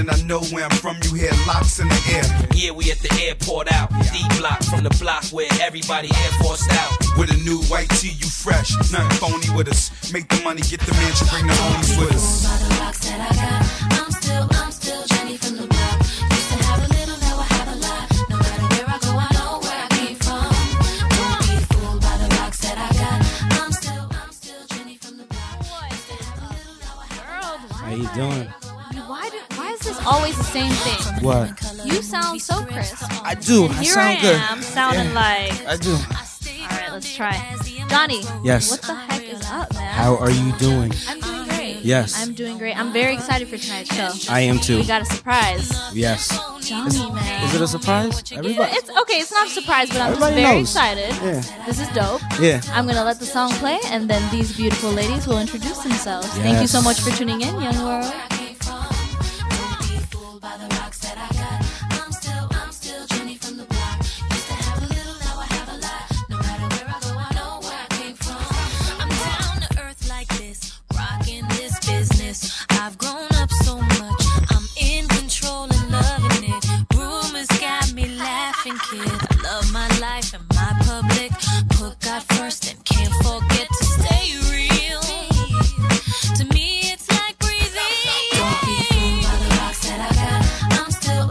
and I know where I'm from. You hear locks in the air. Yeah, we at the airport out. D-block from the block where everybody Air Force out. With a new white tee, you fresh. Nothing phony with us. Make the money, get the mansion, bring the homies with us. By the rocks that I got, I'm still Jenny from the block. Used to have a little, now I have a lot. No matter where I go, I know where I came from. Don't be fooled by the rocks that I got. I'm still Jenny from the block. Used to have a little, now I have a lot. How you doing? Why is this always the same thing? What? You sound so crisp. I do. I sound good. Here I am, sounding like... I do. All right, let's try. Johnny. Yes. What the heck is up, man? How are you doing? I'm doing great. Yes. I'm doing great. I'm very excited for tonight's show. I am too. We got a surprise. Yes. Johnny, man. Is it a surprise? Everybody. It's okay. It's not a surprise, but I'm just very excited. Yeah. This is dope. Yeah. I'm gonna let the song play, and then these beautiful ladies will introduce themselves. Yes. Thank you so much for tuning in, Young World. I've grown up so much, I'm in control and loving it. Rumors got me laughing, kid. I love my life and my public. Put God first and can't forget to stay real. To me, it's like breathing. Don't be fooled by the rocks that I got. I'm still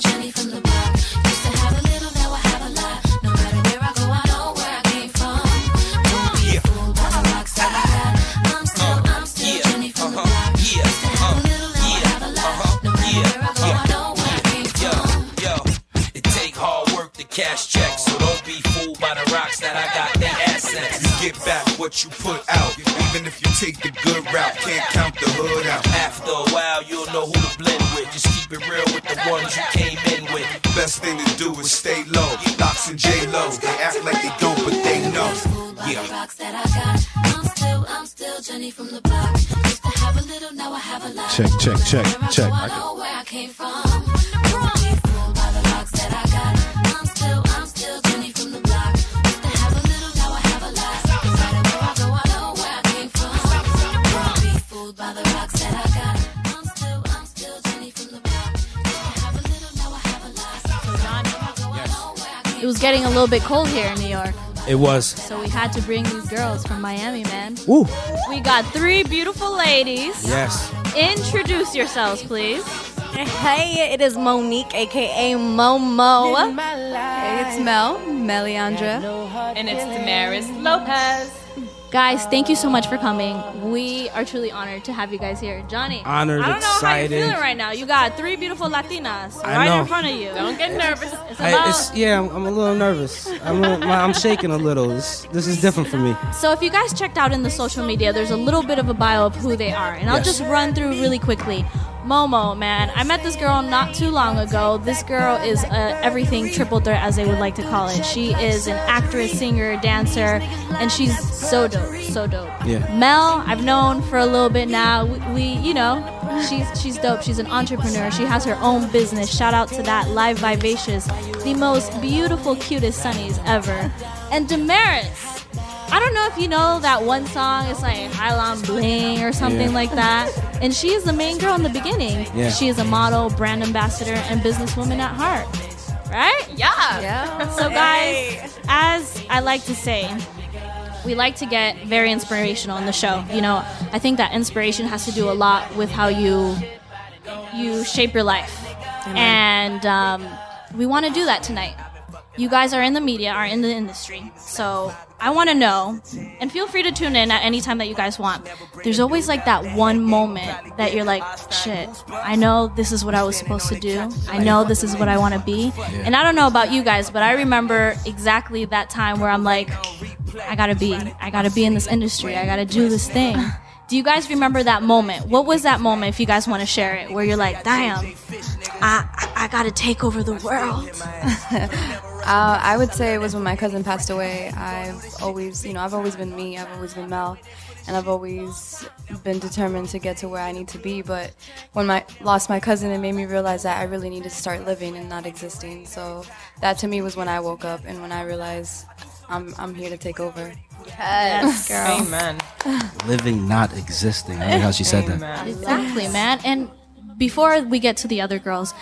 Jenny from the block. Used to have a little, now I have a lot. No matter where I go, I know where I came from. Don't be fooled by the rocks that I got. Cash check, so don't be fooled by the rocks that I got, that assets. You get back what you put out, even if you take the good route, can't count the hood out. After a while, you'll know who to blend with, just keep it real with the ones you came in with. Best thing to do is stay low, Locks and J-Lo, they act like they don't, but they know. Yeah. I'm still Jenny from the block, used to have a little, now I have a lot. Check. I know where I came from. It was getting a little bit cold here in New York. It was. So we had to bring these girls from Miami, man. Woo. We got three beautiful ladies. Yes. Introduce yourselves, please. Hey, it is Monique, a.k.a. Momo. Hey, it's Mel, Meliandra. And it's Damaris Lopez. Guys, thank you so much for coming. We are truly honored to have you guys here. Johnny, honored, I don't know excited. How you're feeling right now. You got three beautiful Latinas right in front of you. Don't get nervous. I'm a little nervous. I'm shaking a little. This is different for me. So if you guys checked out in the social media, there's a little bit of a bio of who they are. And I'll just run through really quickly. Momo, man, I met this girl not too long ago. This girl is everything triple threat, as they would like to call it. She is an actress, singer, dancer, and she's so dope, so dope. Yeah. Mel, I've known for a little bit now. We she's dope. She's an entrepreneur. She has her own business. Shout out to that, Live Vivacious, the most beautiful, cutest sunnies ever. And Damaris, I don't know if you know that one song. It's like Highland Bling or something like that. And she is the main girl in the beginning. Yeah. She is a model, brand ambassador, and businesswoman at heart. Right? Yeah. So guys, as I like to say, we like to get very inspirational on the show. You know, I think that inspiration has to do a lot with how you shape your life. Mm-hmm. And we want to do that tonight. You guys are in the media, are in the industry. So I want to know, and feel free to tune in at any time that you guys want. There's always like that one moment that you're like, shit, I know this is what I was supposed to do. I know this is what I want to be. And I don't know about you guys, but I remember exactly that time where I'm like, I got to be in this industry. I got to do this thing. Do you guys remember that moment? What was that moment, if you guys want to share it, where you're like, damn, I got to take over the world? I would say it was when my cousin passed away. I've always been me. I've always been Mel. And I've always been determined to get to where I need to be. But when I lost my cousin, it made me realize that I really need to start living and not existing. So that, to me, was when I woke up and when I realized I'm here to take over. Yes, girl. Amen. Living, not existing. I don't know how she said that. Exactly, man. And before we get to the other girls,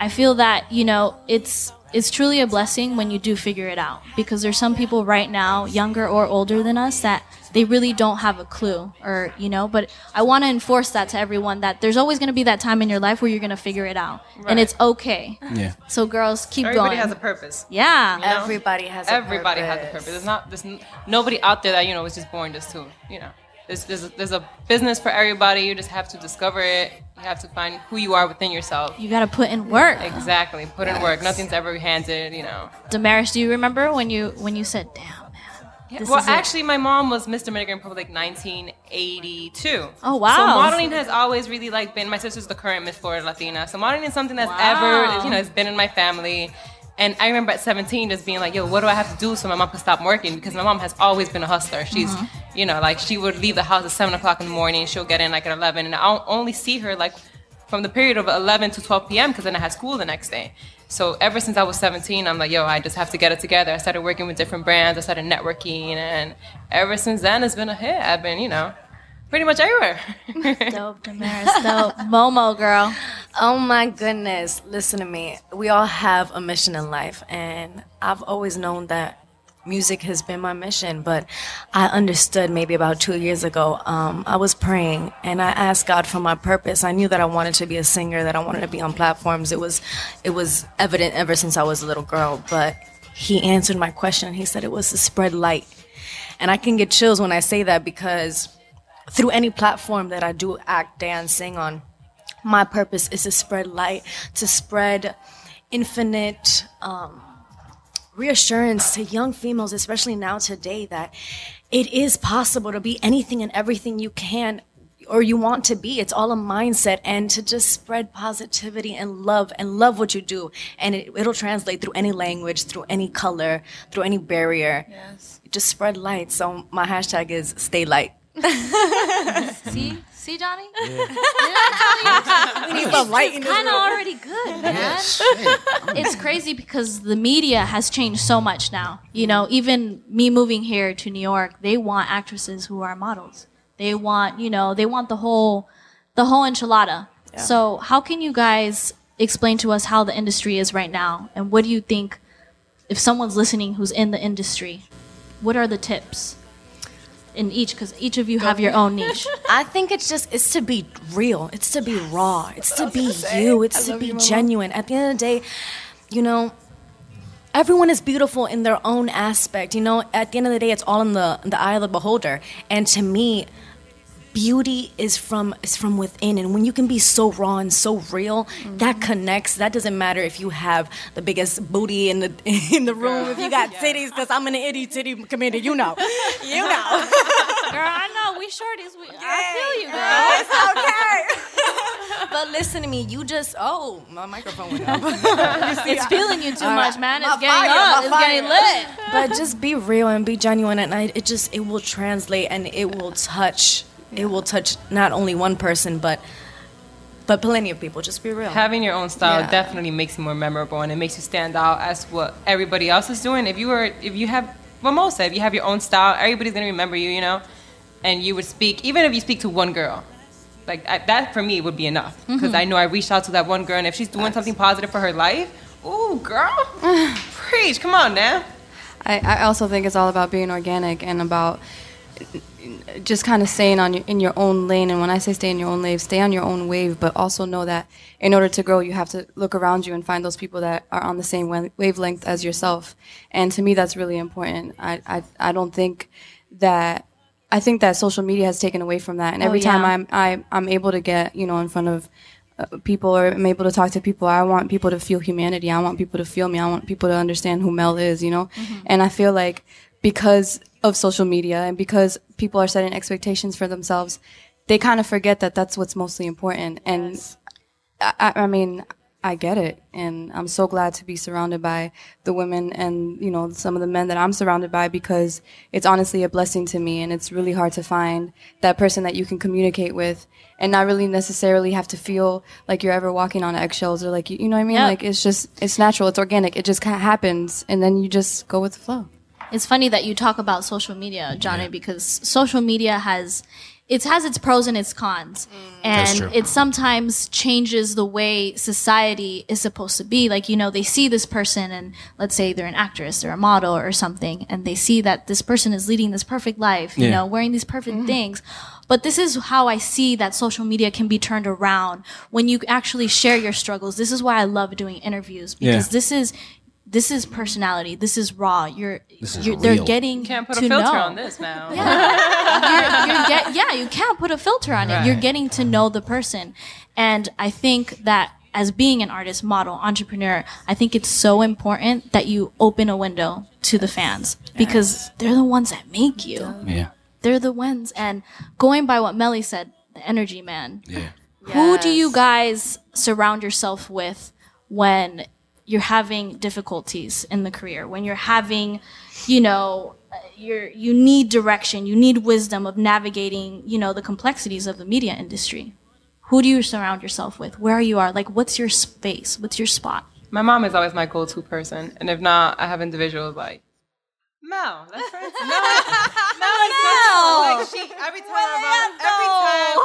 I feel that, you know, it's truly a blessing when you do figure it out, because there's some people right now, younger or older than us, that they really don't have a clue, or, you know, but I want to enforce that to everyone, that there's always going to be that time in your life where you're going to figure it out. Right. And it's okay. Yeah. So girls, keep going. Everybody has a purpose. Yeah. You know? Everybody has a purpose. There's nobody out there that, you know, was just born this too, you know. There's a business for everybody. You just have to discover it. You have to find who you are within yourself. You got to put in work. Exactly. Put in work. Nothing's ever handed, you know. Damaris, do you remember when you said, damn, man. Yeah. Well, actually, my mom was Miss Dominican Republic 1982. Oh, wow. So modeling has always really, like, been, my sister's the current Miss Florida Latina. So modeling is something that's ever, you know, it's been in my family. And I remember at 17 just being like, yo, what do I have to do so my mom can stop working? Because my mom has always been a hustler. She's, you know, like, she would leave the house at 7 o'clock in the morning. She'll get in, like, at 11. And I'll only see her, like, from the period of 11 to 12 p.m. because then I had school the next day. So ever since I was 17, I'm like, yo, I just have to get it together. I started working with different brands. I started networking. And ever since then, it's been a hit. I've been, you know, pretty much everywhere. Dope, Damaris, dope. Momo, girl. Oh, my goodness. Listen to me. We all have a mission in life, and I've always known that music has been my mission, but I understood maybe about 2 years ago. I was praying, and I asked God for my purpose. I knew that I wanted to be a singer, that I wanted to be on platforms. It was evident ever since I was a little girl, but he answered my question, and he said it was to spread light. And I can get chills when I say that, because through any platform that I do act, dance, sing on, my purpose is to spread light, to spread infinite reassurance to young females, especially now today, that it is possible to be anything and everything you can or you want to be. It's all a mindset, and to just spread positivity and love what you do. And it'll translate through any language, through any color, through any barrier. Yes. Just spread light. So my hashtag is stay light. See, Johnny? Yeah. It's kind of already good, man. Yeah, it's crazy because the media has changed so much now. You know, even me moving here to New York, they want actresses who are models. They want, you know, they want the whole enchilada. Yeah. So how can you guys explain to us how the industry is right now? And what do you think, if someone's listening who's in the industry, what are the tips? In each, because each of you have your own niche. I think it's to be real. It's to be raw. It's to be you. It's to be genuine. At the end of the day, you know, everyone is beautiful in their own aspect. You know, at the end of the day, it's all in the eye of the beholder. And to me, beauty is from within, and when you can be so raw and so real, that connects. That doesn't matter if you have the biggest booty in the room, if you got titties, because I'm in the itty titty committee. You know. Girl, I know we shorties. I feel you, girl. It's okay. But listen to me. You just my microphone went up. It's feeling you too much, man. It's getting up. It's getting lit. But just be real and be genuine, and it will translate, and it will touch. It will touch not only one person, but plenty of people. Just be real. Having your own style definitely makes you more memorable, and it makes you stand out as what everybody else is doing. If you have your own style, everybody's going to remember you, you know? And you would speak, even if you speak to one girl. Like, that, for me, would be enough. Because I know I reached out to that one girl, and if she's doing something positive for her life, ooh, girl, preach, come on now. I also think it's all about being organic and about just kind of staying in your own lane. And when I say stay in your own lane, stay on your own wave, but also know that in order to grow, you have to look around you and find those people that are on the same wavelength as yourself. And to me, that's really important. I don't think that, I think that social media has taken away from that. And every time I'm able to get, you know, in front of people, or I'm able to talk to people, I want people to feel humanity. I want people to feel me. I want people to understand who Mel is, you know? And I feel like because of social media and because people are setting expectations for themselves, they kind of forget that that's what's mostly important. Yes. And I mean, I get it. And I'm so glad to be surrounded by the women and, you know, some of the men that I'm surrounded by, because it's honestly a blessing to me. And it's really hard to find that person that you can communicate with and not really necessarily have to feel like you're ever walking on eggshells or like, you know what I mean? Yep. Like, it's just, it's natural. It's organic. It just kind of happens. And then you just go with the flow. It's funny that you talk about social media, Johnny, because social media has it has its pros and its cons. And it sometimes changes the way society is supposed to be. Like, you know, they see this person and let's say they're an actress or a model or something, and they see that this person is leading this perfect life, you know, wearing these perfect things. But this is how I see that social media can be turned around when you actually share your struggles. This is why I love doing interviews, because this is personality. This is raw. This is real. They're getting you can't put to a filter know. On this now. Yeah, you can't put a filter on it. You're getting to know the person, and I think that as being an artist, model, entrepreneur, I think it's so important that you open a window to the fans because they're the ones that make you. Yeah. They're the ones. And going by what Melly said, the energy, man. Yeah. Yes. Who do you guys surround yourself with when you're having difficulties in the career, when you're having, you know, you need direction, you need wisdom of navigating, you know, the complexities of the media industry? Who do you surround yourself with? Where you are? Like, what's your space? What's your spot? My mom is always my go-to person. And if not, I have individuals like, Mel, that's right. Mel. Like every time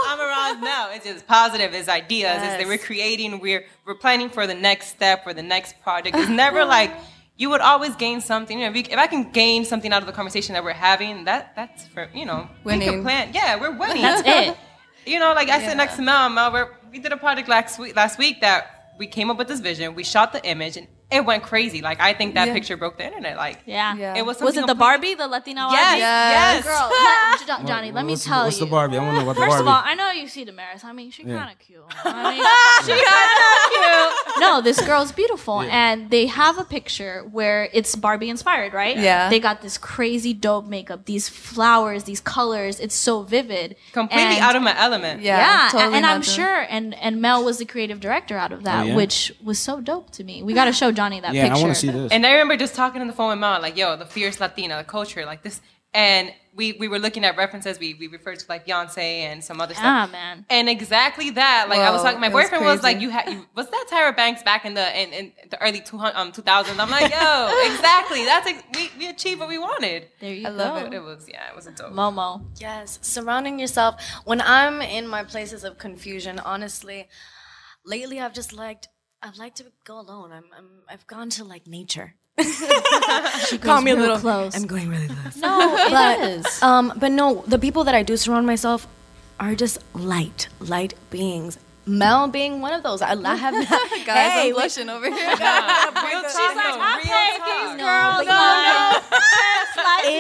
I'm around Mel, it's just positive. It's ideas. Yes. It's we're creating. We're planning for the next step, for the next project. It's never like you would always gain something. You know, if I can gain something out of the conversation that we're having, that's for you know winning. We can plan. Yeah, we're winning. That's it. You know, like I sit next to Mel. Mel, we did a project last week that we came up with this vision. We shot the image and it went crazy. Like, I think that picture broke the internet. Like, it was something. Was it the Barbie, the Latina Barbie? Yes. Girl, Johnny, let me tell you. What's the Barbie? I want to know about the Barbie. First of all, I know you see Damaris. I mean, she's kind of cute. She's kind of cute. No, this girl's beautiful. Yeah. And they have a picture where it's Barbie inspired, right? Yeah. They got this crazy dope makeup, these flowers, these colors. It's so vivid. Completely out of my element. Yeah. Totally and I'm sure. And Mel was the creative director out of that, which was so dope to me. We got to show Johnny that picture. I want to see this. And I remember just talking on the phone with Mom, like, yo, the fierce Latina, the culture, like this. And we were looking at references. We referred to like Beyonce and some other stuff. Ah, man. And exactly that. Like, whoa, I was talking. My boyfriend was like, you was that Tyra Banks back in the early 2000s? I'm like, yo, exactly. That's we achieved what we wanted. There you go. I love it. It was a dope. Momo. Yes. Surrounding yourself. When I'm in my places of confusion, honestly, lately I've just liked. I'd like to go alone. I've gone to like nature. She called me a little close. I'm going really close. No, but it is. But no, the people that I do surround myself are just light beings. Mel being one of those. I have not. Guys, I'm blushing over here. She's like, I paid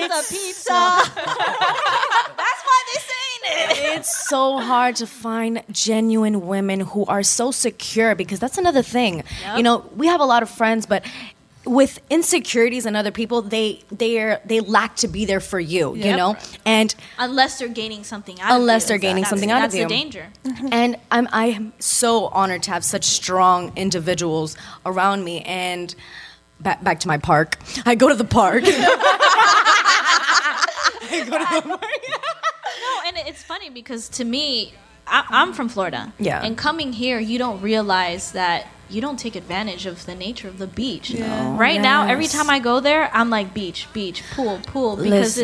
these girls on a pizza. That's why they say. It's so hard to find genuine women who are so secure, because that's another thing. Yep. You know, we have a lot of friends, but with insecurities and other people, they lack to be there for you, you know? Right. And unless they're gaining something out of you. That's the danger. And I am so honored to have such strong individuals around me. And back to my park. I go to the park. And it's funny because to me, I'm from Florida. Yeah. And coming here, you don't realize that you don't take advantage of the nature of the beach. Yeah. No. Right now, every time I go there, I'm like beach, pool, because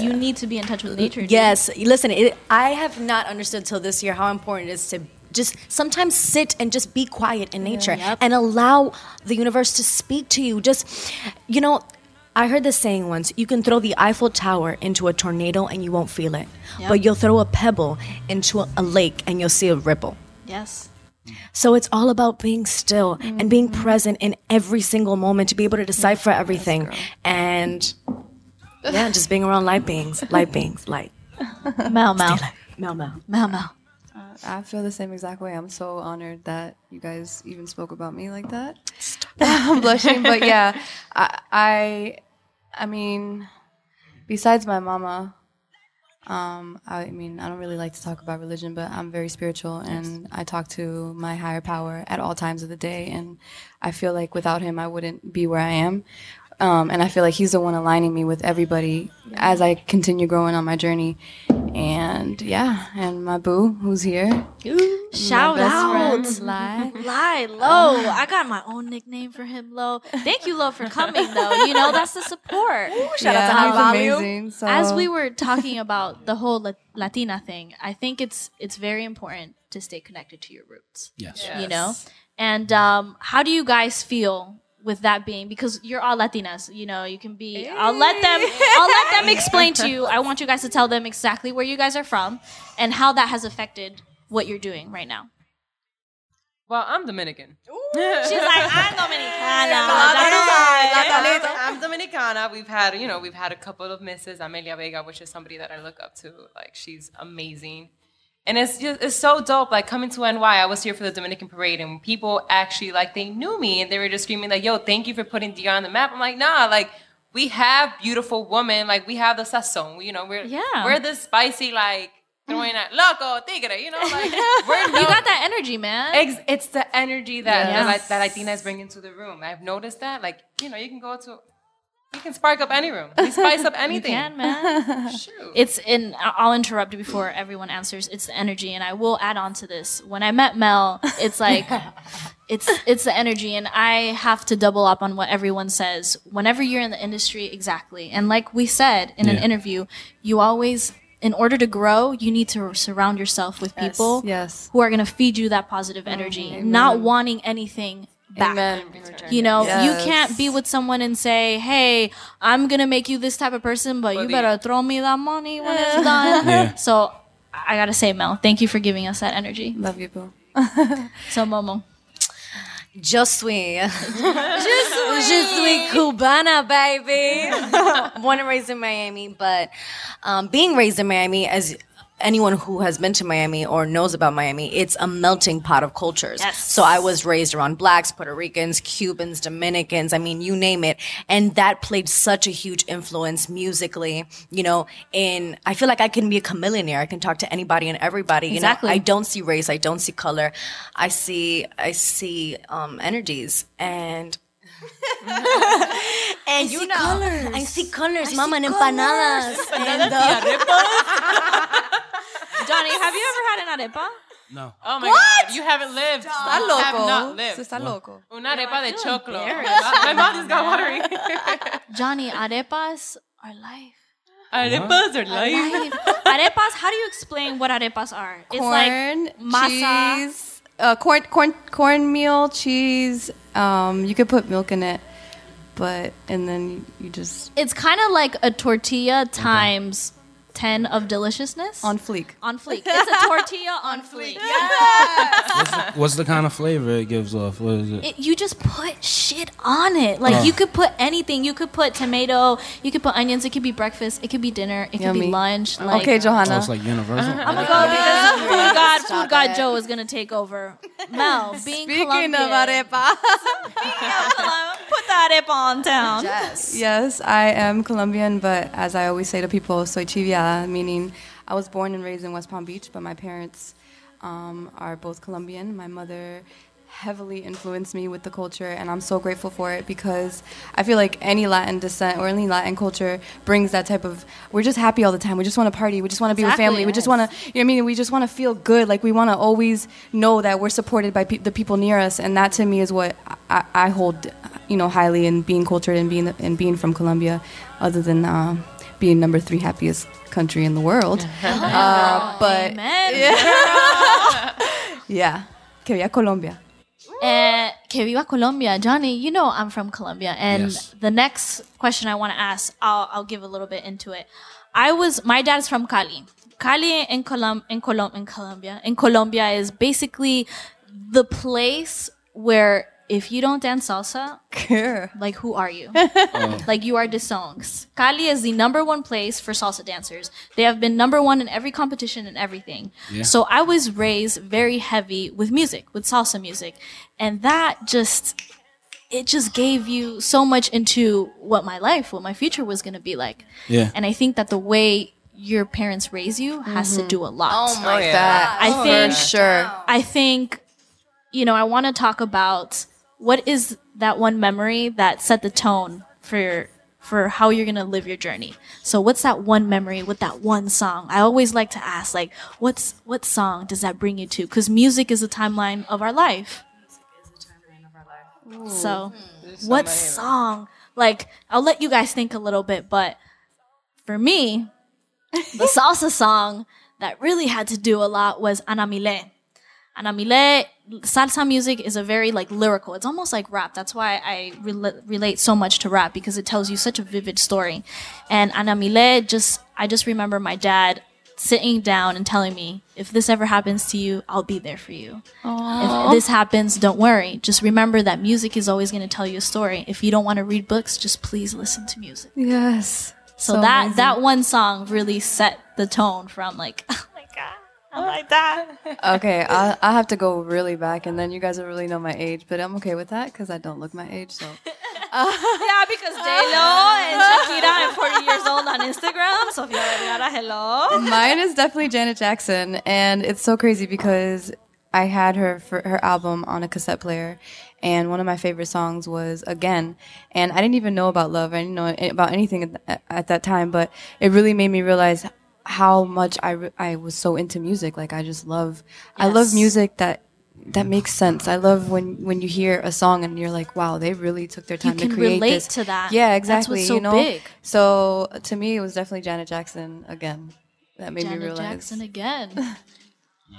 you need to be in touch with nature. Yes. Listen, I have not understood till this year how important it is to just sometimes sit and just be quiet in nature and allow the universe to speak to you. Just, you know, I heard this saying once, you can throw the Eiffel Tower into a tornado and you won't feel it. Yep. But you'll throw a pebble into a lake and you'll see a ripple. Yes. So it's all about being still and being present in every single moment to be able to decipher everything. Yes, and just being around light beings. Mel. I feel the same exact way. I'm so honored that you guys even spoke about me like that. I'm blushing, but I mean, besides my mama, I mean, I don't really like to talk about religion, but I'm very spiritual, and I talk to my higher power at all times of the day, and I feel like without him, I wouldn't be where I am. And I feel like he's the one aligning me with everybody as I continue growing on my journey. And my boo, who's here. Ooh. Shout out. Lie. Lo. I got my own nickname for him, Lo. Thank you, Lo, for coming, though. You know, that's the support. Ooh, shout out to amazing. So. As we were talking about the whole Latina thing, I think it's very important to stay connected to your roots. Yes. You know? And how do you guys feel with that being, because you're all Latinas, you know, you can be, I'll let them explain to you. I want you guys to tell them exactly where you guys are from and how that has affected what you're doing right now. Well, I'm Dominican. Ooh. She's like, I'm Dominicana. I'm Dominicana. We've had a couple of misses. Amelia Vega, which is somebody that I look up to. Like, she's amazing. And it's so dope, like, coming to NY, I was here for the Dominican Parade, and people actually, like, they knew me, and they were just screaming, like, yo, thank you for putting Dion on the map. I'm like, nah, like, we have beautiful women, like, we have the sazón, you know, we're this spicy, like, throwing at loco, tigre, you know, like, we're you got that energy, man. It's the energy that Latinas bring into the room. I've noticed that, like, you know, you can spark up any room. We spice up anything. You can, man. Shoot. I'll interrupt before everyone answers. It's the energy, and I will add on to this. When I met Mel, it's like, it's the energy, and I have to double up on what everyone says. Whenever you're in the industry, exactly. And like we said in an interview, you always, in order to grow, you need to surround yourself with people who are going to feed you that positive energy, not wanting anything back. You know, you can't be with someone and say, hey, I'm gonna make you this type of person, but you better throw me that money when it's done. So I gotta say, Mel, thank you for giving us that energy. Love you, boo. So Momo, Je suis Cubana, baby. Born and raised in Miami, but being raised in Miami, as anyone who has been to Miami or knows about Miami, it's a melting pot of cultures. Yes. So I was raised around Blacks, Puerto Ricans, Cubans, Dominicans, I mean, you name it. And that played such a huge influence musically, you know, and I feel like I can be a chameleon here. I can talk to anybody and everybody. You know, I don't see race. I don't see color. I see energies and... and you know, colors. I see colors, I mama, see and empanadas. And, Johnny, have you ever had an arepa? No. Oh my God, you haven't lived. Está loco. You have not lived. Está loco. Una arepa de choclo. My mouth just got watery. Johnny, arepas are life. Arepas are life. Arepas, how do you explain what arepas are? Corn, it's like masa. Cheese. Cornmeal, cheese. You could put milk in it, and then you just... It's kind of like a tortilla times 10 of deliciousness. On fleek. On fleek. It's a tortilla on fleek. Yes. What's the kind of flavor it gives off? What is it? You just put shit on it. Like, you could put anything. You could put tomato. You could put onions. It could be breakfast. It could be dinner. It could be lunch. Like, okay, Johanna. Oh, it's like universal. I'm going to go because Food God Joe is going to take over. Mel, speaking Colombian. Of arepa. Put the arepa on down. Yes, I am Colombian, but as I always say to people, soy chivia. Meaning I was born and raised in West Palm Beach, but my parents are both Colombian. My mother heavily influenced me with the culture, and I'm so grateful for it because I feel like any Latin descent or any Latin culture brings that type of, we're just happy all the time. We just want to party. We just want to be with family. Yes. We just want to, you know what I mean? We just want to feel good. Like, we want to always know that we're supported by the people near us, and that to me is what I hold, you know, highly in being cultured and being from Colombia, other than... being number 3 happiest country in the world. But amen, Que viva Colombia. Que viva Colombia. Johnny, you know I'm from Colombia. And the next question I want to ask, I'll give a little bit into it. My dad's from Cali. Cali in Colombia. In Colombia is basically the place where if you don't dance salsa, like, who are you? Like, you are disowned. Cali is the #1 place for salsa dancers. They have been #1 in every competition and everything. Yeah. So I was raised very heavy with music, with salsa music. And that it just gave you so much into what my future was going to be like. Yeah. And I think that the way your parents raise you has to do a lot. Oh, my God. I think, you know, I want to talk about... What is that one memory that set the tone for for how you're going to live your journey. So what's that one memory with that one song? I always like to ask, like, what song does that bring you to? Because music is a timeline of our life. Ooh. So what song? Like, I'll let you guys think a little bit, but for me, the salsa song that really had to do a lot was Ana Milé. Ana Milé, salsa music is a very, like, lyrical. It's almost like rap. That's why I relate so much to rap, because it tells you such a vivid story. And Ana Milé, I just remember my dad sitting down and telling me, if this ever happens to you, I'll be there for you. Aww. If this happens, don't worry. Just remember that music is always going to tell you a story. If you don't want to read books, just please listen to music. Yes. So that one song really set the tone from, like, oh my God, I'm like that. Okay, I have to go really back, and then you guys will really know my age, but I'm okay with that because I don't look my age, so... Yeah, because J-Lo and Shakira and 40 years old on Instagram. Sofia Vergara, hello. Mine is definitely Janet Jackson, and it's so crazy because I had her album on a cassette player, and one of my favorite songs was Again. And I didn't even know about love. I didn't know about anything at that time, but it really made me realize how much I was so into music. Like, I just love, yes. I love music that makes sense. I love when you hear a song and you're like, wow, they really took their time to create this. You can relate to that. Yeah, exactly. That's what's so big. So to me, it was definitely Janet Jackson, Again. That made me realize. Janet Jackson, Again.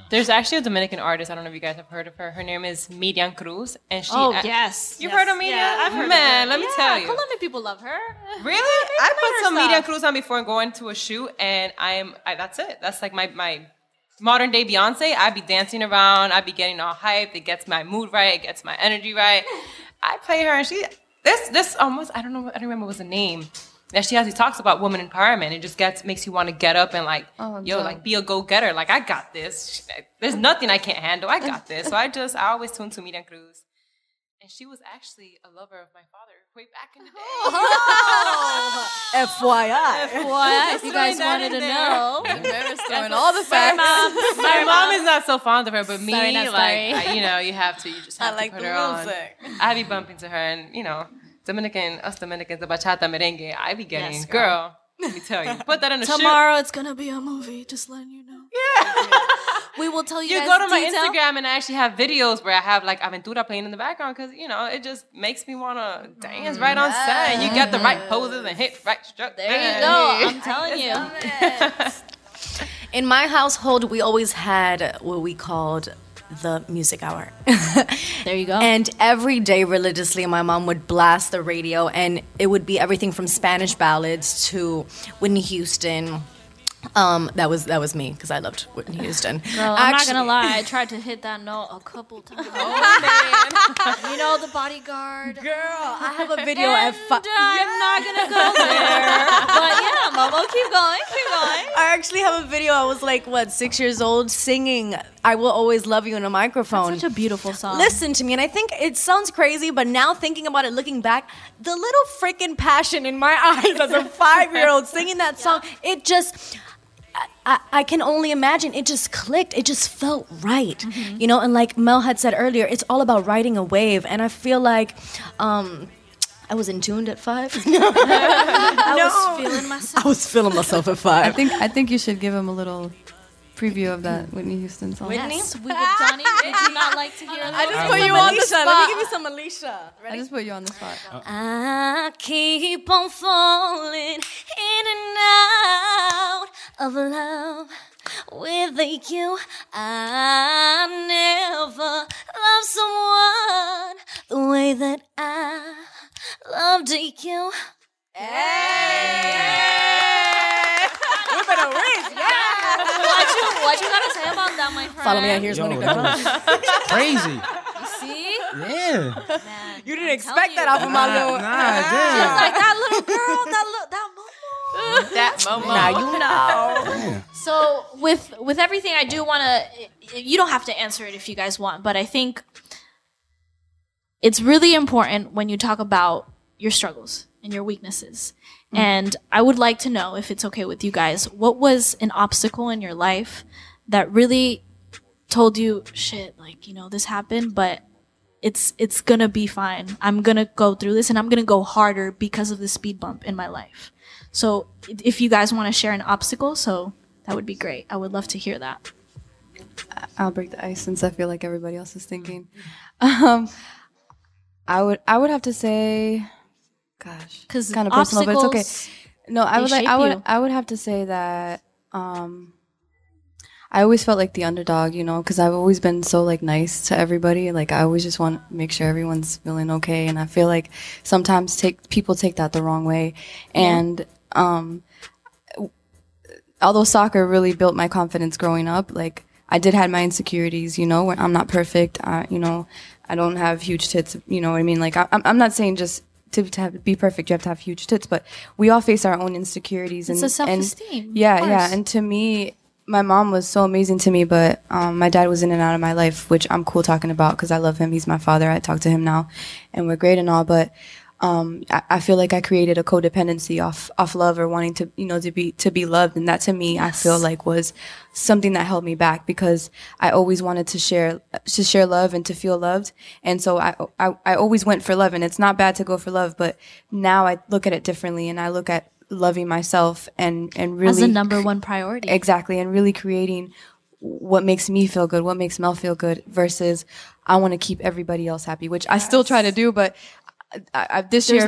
There's actually a Dominican artist. I don't know if you guys have heard of her. Her name is Miriam Cruz. And she. Oh, yes. You've heard of Miriam? Yeah, I've heard of her. Let me tell you. Colombian people love her. Really? I put some Miriam Cruz on before going to a shoot, and that's it. That's like my modern day Beyonce. I'd be dancing around. I'd be getting all hyped. It gets my mood right. It gets my energy right. I play her, and she this almost, I don't remember what was the name that she actually talks about woman empowerment. It just makes you want to get up and like, be a go getter. Like, I got this. There's nothing I can't handle. I got this. So I always tune to Miriam Cruz. And she was actually a lover of my father way back in the day. Oh. FYI. If you guys wanted to know. Embarrassed throwing all the facts. My mom is not so fond of her, but me, you have to. You just have to put her on. I be bumping to her, and, us Dominicans, the bachata, merengue, I be getting, yes, girl. Let me tell you. Put that in a shoot. Tomorrow it's going to be a movie. Just letting you know. Yeah. We will tell you guys. You go to my Instagram and I actually have videos where I have like Aventura playing in the background because, it just makes me want to dance right on set. You get the right poses and hit right structure. There you go. I'm telling you. In my household, we always had what we called the music hour. There you go. And every day religiously, my mom would blast the radio, and it would be everything from Spanish ballads to Whitney Houston. That was me because I loved Whitney Houston. Girl, I'm not gonna lie, I tried to hit that note a couple times. Oh, man. The bodyguard. Girl, I have a video at 5. I'm not gonna go there. But yeah, Momo, keep going. I actually have a video. I was like, 6 years old, singing "I Will Always Love You" in a microphone. That's such a beautiful song. Listen to me, and I think it sounds crazy, but now thinking about it, looking back, the little freaking passion in my eyes as a 5-year-old singing that song, it just. I can only imagine. It just clicked. It just felt right. Mm-hmm. And like Mel had said earlier, it's all about riding a wave. And I feel like I was in tuned at 5. I was feeling myself. I was feeling myself at 5. I think you should give him a little preview of that Whitney Houston song. Whitney? Yes, we with Johnny. Would you not like to hear a little? I just put you on the spot. Let me give you some Alicia. Ready? I just put you on the spot. I keep on falling in and out of love with you. I never loved someone the way that I loved you. Hey! We're gonna raise, yeah! What you gotta say about that, my friend? Follow me out here. Crazy. You see? Yeah. Man, you didn't expect that off of my little. Nah, damn. She was like, that little girl, that Momo. That Momo. Now you know. So with everything, I do want to. You don't have to answer it if you guys want, but I think it's really important when you talk about your struggles and your weaknesses. And I would like to know, if it's okay with you guys, what was an obstacle in your life that really told you, shit, like, this happened, but it's gonna be fine. I'm gonna go through this and I'm gonna go harder because of the speed bump in my life. So if you guys want to share an obstacle, so that would be great. I would love to hear that. I'll break the ice since I feel like everybody else is thinking. I would have to say, gosh, because kind of personal, but it's okay. No, I would have to say that I always felt like the underdog, you know, because I've always been so like nice to everybody. Like I always just want to make sure everyone's feeling okay, and I feel like sometimes people take that the wrong way. And although soccer really built my confidence growing up, like I did have my insecurities, you know, where I'm not perfect, you know, I don't have huge tits, you know what I mean? Like I'm not saying just to be perfect you have to have huge tits, but we all face our own insecurities. It's a self-esteem. Yeah. And to me, my mom was so amazing to me, but my dad was in and out of my life, which I'm cool talking about because I love him. He's my father. I talk to him now and we're great and all, but I feel like I created a codependency off love, or wanting to, you know, to be loved. And that to me, yes, I feel like was something that held me back, because I always wanted to share love and to feel loved. And so I always went for love, and it's not bad to go for love, but now I look at it differently, and I look at loving myself and really as the number one priority. Exactly. And really creating what makes me feel good, what makes Mel feel good, versus I want to keep everybody else happy, which I still try to do, but I've really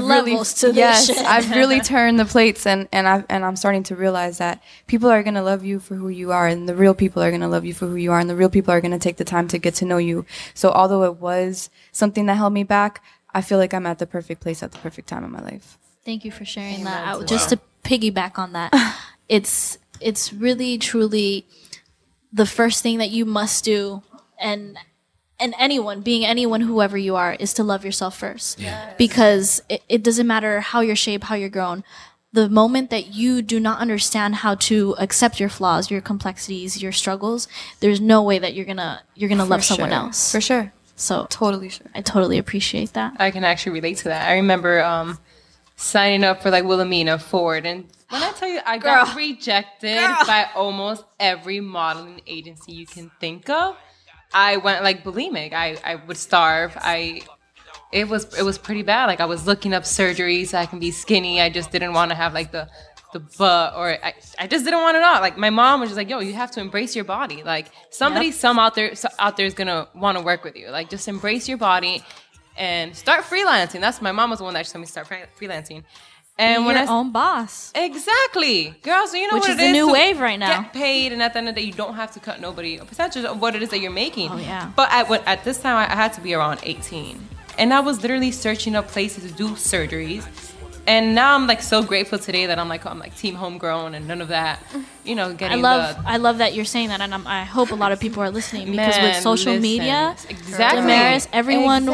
turned the plates, and I'm starting to realize that people are going to love you for who you are, and the real people are going to love you for who you are, and the real people are going to take the time to get to know you. So although it was something that held me back, I feel like I'm at the perfect place at the perfect time in my life. Thank you for sharing that. Just to piggyback on that, it's really truly the first thing that you must do, and anyone, whoever you are, is to love yourself first. Yes. Because it doesn't matter how you're shaped, how you're grown. The moment that you do not understand how to accept your flaws, your complexities, your struggles, there's no way that you're gonna love someone else. For sure. So totally sure. I totally appreciate that. I can actually relate to that. I remember signing up for like Wilhelmina Ford, and when I tell you, I got rejected by almost every modeling agency you can think of. I went like bulimic. I would starve. It was pretty bad. Like I was looking up surgery so I can be skinny. I just didn't want to have like the butt, or I just didn't want it all. Like my mom was just like, yo, you have to embrace your body. Like somebody, out there is gonna want to work with you. Like just embrace your body and start freelancing. That's my mom was the one that actually told me to start freelancing. And be your own boss. Exactly. Girl, so you know what it is. Which is the new wave right now. Get paid, and at the end of the day, you don't have to cut nobody a percentage of what it is that you're making. Oh, yeah. But at this time, I had to be around 18. And I was literally searching up places to do surgeries. And now I'm like so grateful today that I'm like team homegrown and none of that, you know, getting I love that you're saying that, and I hope a lot of people are listening, because with social media, Damaris, everyone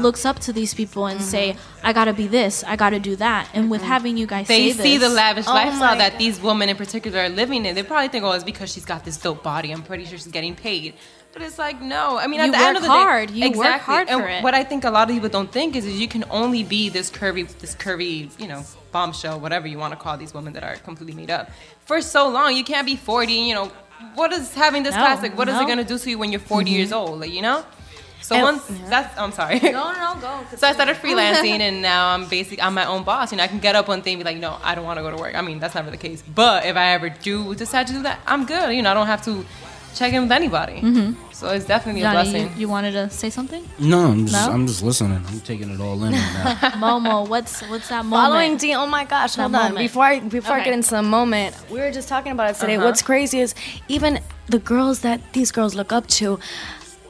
looks up to these people and say, I gotta be this, I gotta do that. And with having you guys say this, they see the lavish lifestyle that these women in particular are living in. They probably think, oh, it's because she's got this dope body, I'm pretty sure she's getting paid. But it's like, no. I mean, at the end of the day, you work hard for it. What I think a lot of people don't think is you can only be this curvy, you know, bombshell, whatever you want to call these women that are completely made up, for so long. You can't be 40. You know, what is having this class like? What is it going to do to you when you're 40 years old? Like, you know. So I'm sorry. No, go. So I started freelancing, and now I'm my own boss. You know, I can get up one day and be like, no, I don't want to go to work. I mean, that's never the case. But if I ever do decide to do that, I'm good. You know, I don't have to check in with anybody. Mm-hmm. So it's definitely a blessing. You wanted to say something? No, I'm just listening. I'm taking it all in right now. Momo, what's that moment? Following D, oh my gosh, hold on. Before I get into the moment, we were just talking about it today. What's crazy is even the girls that these girls look up to,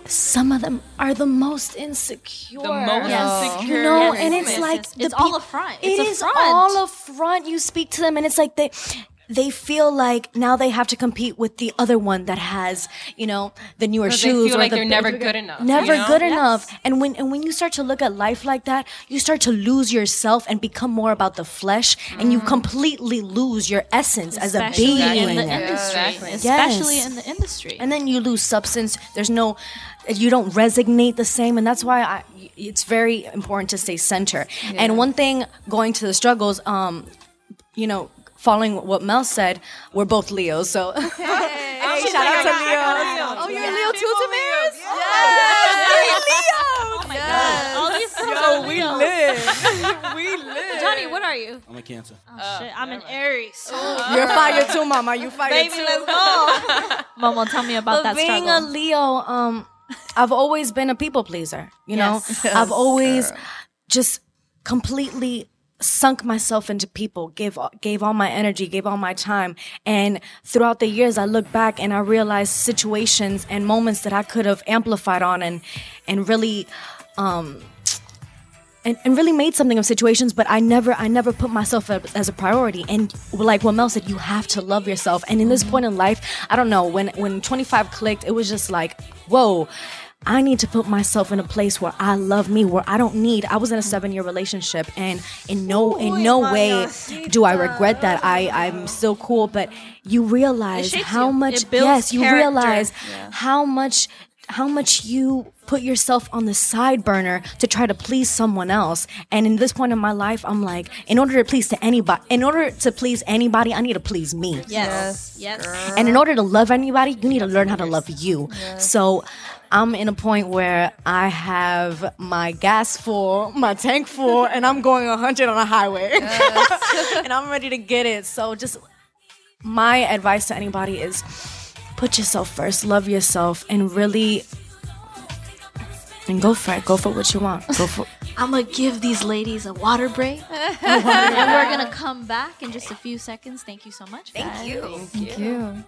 some of them are the most insecure. The most insecure. You know, and it's like... It's all a front. It is a front. All a front. You speak to them and it's like they feel like now they have to compete with the other one that has, you know, the newer shoes. They feel like they're never good enough. Never good enough. And when you start to look at life like that, you start to lose yourself and become more about the flesh, and you completely lose your essence as a being. Especially in the industry. And then you lose substance. You don't resonate the same, and that's why it's very important to stay centered. Yeah. And one thing, going to the struggles, you know, following what Mel said, we're both Leos, so shout out to Leo. Oh, you're a Leo too, Damaris? Yes. Yes. Yes. Yes. Leo. We live. Johnny, what are you? I'm a Cancer. Oh, shit. I'm an Aries. You're fired too, Mama. You fired too. Baby, let's go. Momo, tell me about that struggle. Being a Leo, I've always been a people pleaser. You know, I've always just completely sunk myself into people, gave all my energy, gave all my time. And throughout the years, I look back and I realize situations and moments that I could have amplified on and really... And really made something of situations, but I never put myself up as a priority. And like what Mel said, you have to love yourself. And in this point in life, I don't know, when 25 clicked, it was just like, whoa, I need to put myself in a place where I love me, where I don't need. I was in a 7-year relationship, and in no way do I regret that. I'm still cool, but you realize how much. Yes, you realize how much you put yourself on the side burner to try to please someone else. And in this point in my life, I'm like, in order to please anybody, I need to please me. Yes. And in order to love anybody, you need to learn how to love you. Yes. So I'm in a point where I have my gas full, my tank full, and I'm going 100 on a highway. Yes. And I'm ready to get it. So just my advice to anybody is put yourself first, love yourself, and really... And go for it. Go for what you want. Go for. I'm going to give these ladies a water break. And we're going to come back in just a few seconds. Thank you so much. Thank you. Thank you.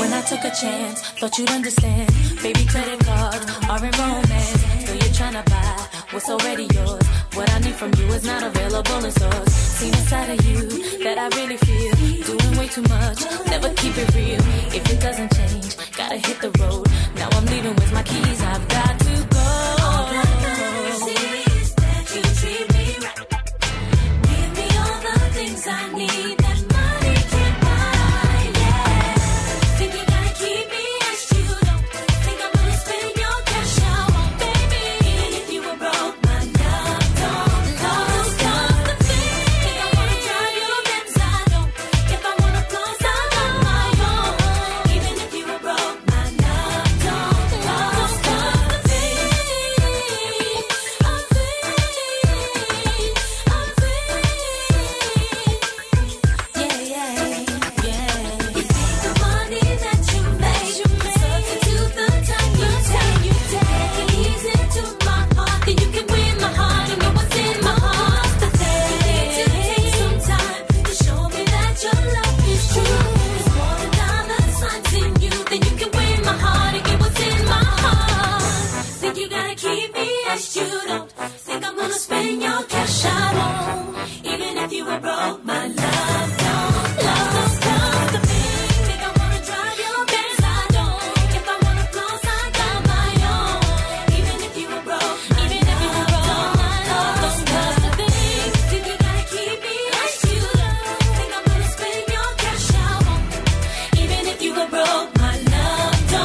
When I took a chance, thought you'd understand. Baby, credit cards are in romance. So you're trying to buy what's already yours. What I need from you is not available in stores. Seen inside of you that I really feel. Doing way too much, never keep it real. If it doesn't change, gotta hit the road. Now I'm leaving with my keys, I've got to go. All that I see is that you treat me right. Give me all the things I need that money can't buy, yeah. Think you gotta keep me as you don't. Think I'm gonna spend your cash, I won't, baby. Even if you were broke, my love don't cost a thing. If I wanna tell you things I don't. If I wanna close, I got my own. Even if you were broke, my love don't cost a thing. I'm free. You take the money that you make, substitute the time you take. You take it easy to my heart, then you can win my heart. You know what's in my heart. The thing you need to take some time to show me that your love is true. There's more than dollar signs in you, then you can win my heart and get what's in my heart. Think you gotta keep me as you don't. Think I'm gonna spend your cash, I won't. Even if you were broke, my love don't. Love don't cost a thing. Think I wanna drive your Benz, I don't. If I wanna close, I got my own. Even if you were broke, my love don't cost a thing. Think you gotta keep me as you don't. Think I'm gonna spend your cash, I won't. Even if you were broke, my love don't cost a